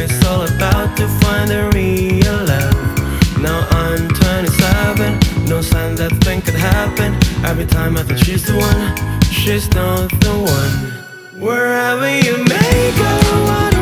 It's all about to find a real love. Now I'm 27, no sign that thing could happen. Every time I think she's the one, she's not the one. Wherever you may go,